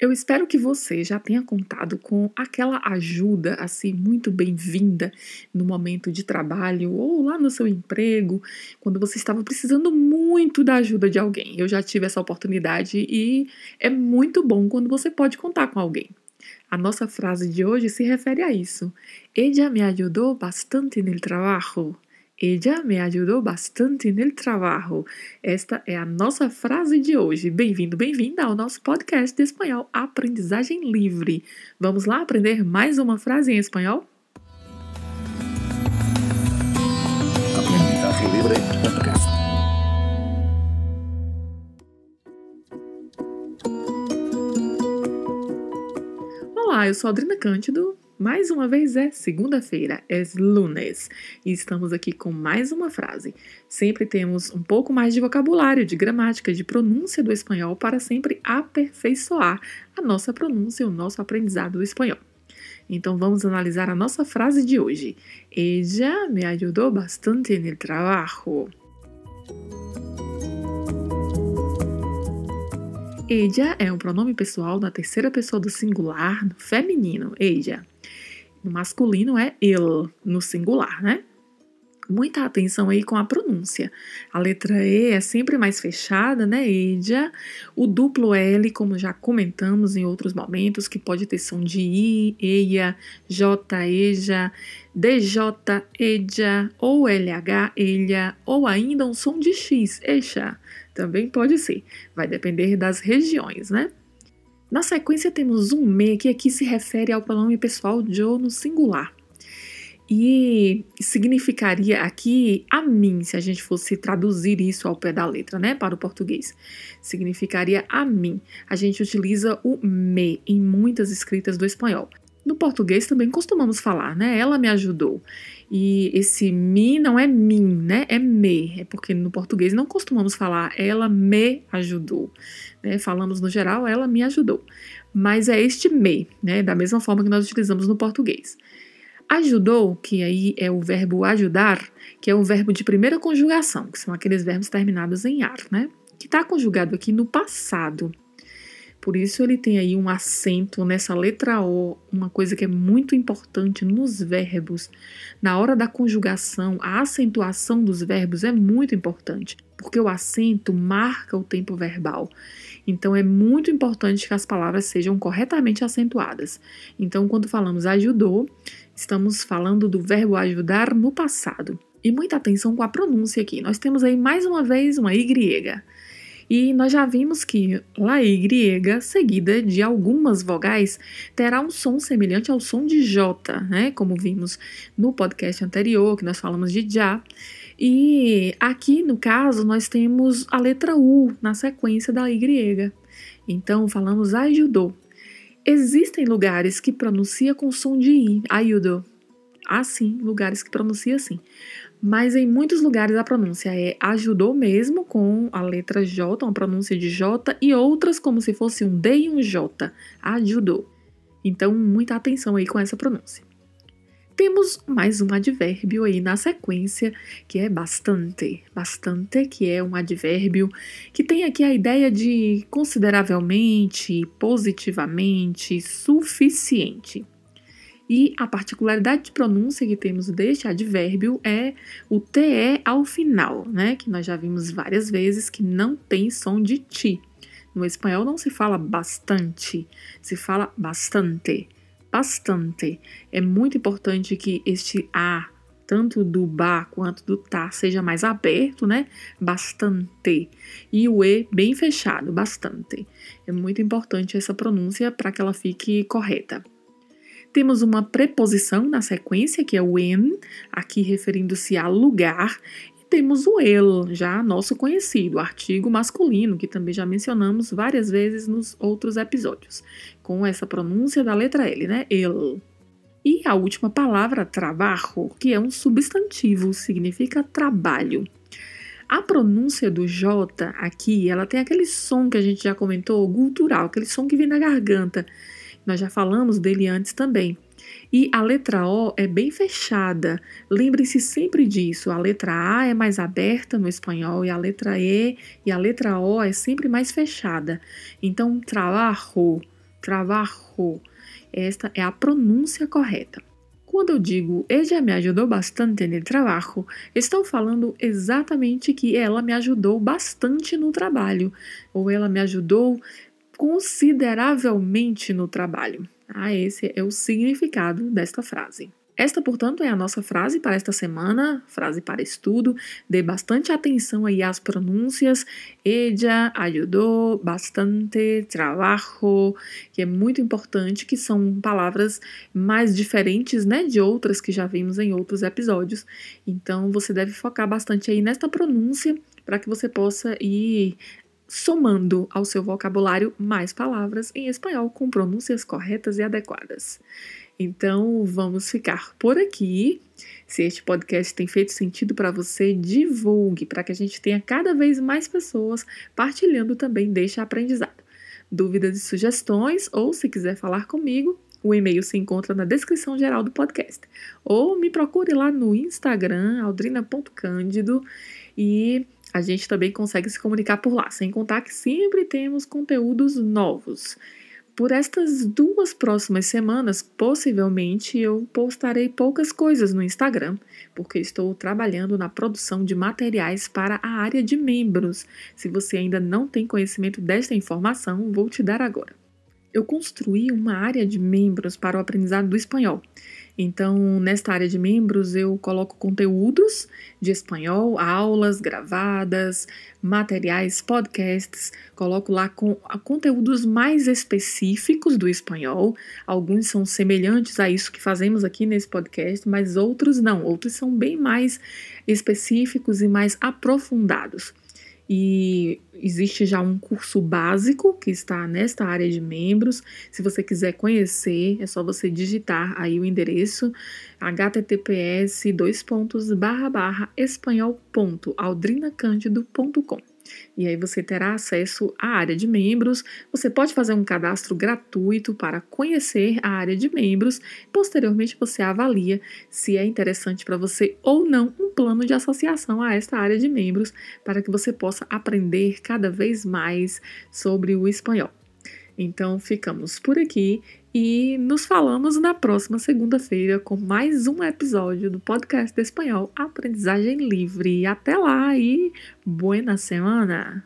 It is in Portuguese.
Eu espero que você já tenha contado com aquela ajuda assim muito bem-vinda no momento de trabalho ou lá no seu emprego, quando você estava precisando muito da ajuda de alguém. Eu já tive essa oportunidade e é muito bom quando você pode contar com alguém. A nossa frase de hoje se refere a isso. Ella me ayudó bastante en el trabajo. Ella me ayudó bastante en el trabajo. Esta é a nossa frase de hoje. Bem-vindo, bem-vinda ao nosso podcast de espanhol Aprendizagem Livre. Vamos lá aprender mais uma frase em espanhol? Aprendizagem Livre Podcast. Olá, eu sou a Adriana Cândido. Mais uma vez é segunda-feira, é lunes, e estamos aqui com mais uma frase. Sempre temos um pouco mais de vocabulário, de gramática, de pronúncia do espanhol para sempre aperfeiçoar a nossa pronúncia e o nosso aprendizado do espanhol. Então vamos analisar a nossa frase de hoje. Ella me ayudó bastante en el trabajo. Ella é um pronome pessoal na terceira pessoa do singular, no feminino, ella. No masculino é ele, no singular, né? Muita atenção aí com a pronúncia. A letra E é sempre mais fechada, né? Ella. O duplo L, como já comentamos em outros momentos, que pode ter som de I, eia, J, eja, DJ, eja, ou LH, elha, ou ainda um som de X, eixa. Também pode ser. Vai depender das regiões, né? Na sequência temos um me, que aqui se refere ao pronome pessoal yo no singular. E significaria aqui a mim, se a gente fosse traduzir isso ao pé da letra, né, para o português. Significaria a mim. A gente utiliza o me em muitas escritas do espanhol. No português também costumamos falar, né, ela me ajudou. E esse me não é mim, né, é me. É porque no português não costumamos falar ela me ajudou. Né? Falamos no geral, ela me ajudou. Mas é este me, né, da mesma forma que nós utilizamos no português. Ajudou, que aí é o verbo ajudar, que é o verbo de primeira conjugação, que são aqueles verbos terminados em ar, né? Que está conjugado aqui no passado. Por isso ele tem aí um acento nessa letra O, uma coisa que é muito importante nos verbos. Na hora da conjugação, a acentuação dos verbos é muito importante, porque o acento marca o tempo verbal. Então, é muito importante que as palavras sejam corretamente acentuadas. Então, quando falamos ajudou, estamos falando do verbo ajudar no passado. E muita atenção com a pronúncia aqui. Nós temos aí, mais uma vez, uma Y. E nós já vimos que a Y, seguida de algumas vogais, terá um som semelhante ao som de J, né? Como vimos no podcast anterior, que nós falamos de já. E aqui, no caso, nós temos a letra U na sequência da Y. Então, falamos ajudou. Existem lugares que pronuncia com som de I, ayudó. Ah, sim, lugares que pronuncia assim. Mas em muitos lugares a pronúncia é ajudou mesmo com a letra J, uma pronúncia de J, e outras como se fosse um D e um J, ajudou. Então, muita atenção aí com essa pronúncia. Temos mais um advérbio aí na sequência, que é bastante. Bastante, que é um advérbio que tem aqui a ideia de consideravelmente, positivamente, suficiente. E a particularidade de pronúncia que temos deste advérbio é o TE ao final, né? Que nós já vimos várias vezes que não tem som de ti. No espanhol não se fala bastante, se fala bastante. Bastante. É muito importante que este A, tanto do ba quanto do tá, seja mais aberto, né? Bastante. E o E bem fechado, bastante. É muito importante essa pronúncia para que ela fique correta. Temos uma preposição na sequência, que é o en, aqui referindo-se a lugar. E temos o el, já nosso conhecido, artigo masculino, que também já mencionamos várias vezes nos outros episódios, com essa pronúncia da letra L, né? El. E a última palavra, trabajo, que é um substantivo, significa trabalho. A pronúncia do J aqui, ela tem aquele som que a gente já comentou, gutural, aquele som que vem na garganta. Nós já falamos dele antes também. E a letra O é bem fechada. Lembrem-se sempre disso. A letra A é mais aberta no espanhol e a letra E e a letra O é sempre mais fechada. Então, trabajo, trabajo. Esta é a pronúncia correta. Quando eu digo, ella me ajudou bastante no trabalho, estou falando exatamente que ela me ajudou bastante no trabalho, ou ela me ajudou consideravelmente no trabalho. Ah, esse é o significado desta frase. Esta, portanto, é a nossa frase para esta semana, frase para estudo. Dê bastante atenção aí às pronúncias. Ella ajudou bastante, trabalho, que é muito importante, que são palavras mais diferentes, né, de outras que já vimos em outros episódios. Então, você deve focar bastante aí nesta pronúncia para que você possa ir somando ao seu vocabulário mais palavras em espanhol com pronúncias corretas e adequadas. Então, vamos ficar por aqui. Se este podcast tem feito sentido para você, divulgue, para que a gente tenha cada vez mais pessoas partilhando também deste aprendizado. Dúvidas e sugestões, ou se quiser falar comigo, o e-mail se encontra na descrição geral do podcast. Ou me procure lá no Instagram, aldrina.cândido, e a gente também consegue se comunicar por lá. Sem contar que sempre temos conteúdos novos. Por estas 2 próximas semanas, possivelmente, eu postarei poucas coisas no Instagram, porque estou trabalhando na produção de materiais para a área de membros. Se você ainda não tem conhecimento desta informação, vou te dar agora. Eu construí uma área de membros para o aprendizado do espanhol. Então, nesta área de membros, eu coloco conteúdos de espanhol, aulas gravadas, materiais, podcasts. Coloco lá com conteúdos mais específicos do espanhol. Alguns são semelhantes a isso que fazemos aqui nesse podcast, mas outros não. Outros são bem mais específicos e mais aprofundados. E existe já um curso básico que está nesta área de membros. Se você quiser conhecer, é só você digitar aí o endereço https://espanhol.aldrinacandido.com. E aí você terá acesso à área de membros. Você pode fazer um cadastro gratuito para conhecer a área de membros. Posteriormente, você avalia se é interessante para você ou não um plano de associação a esta área de membros, para que você possa aprender cada vez mais sobre o espanhol. Então, ficamos por aqui e nos falamos na próxima segunda-feira com mais um episódio do podcast de espanhol Aprendizagem Livre. Até lá e buena semana!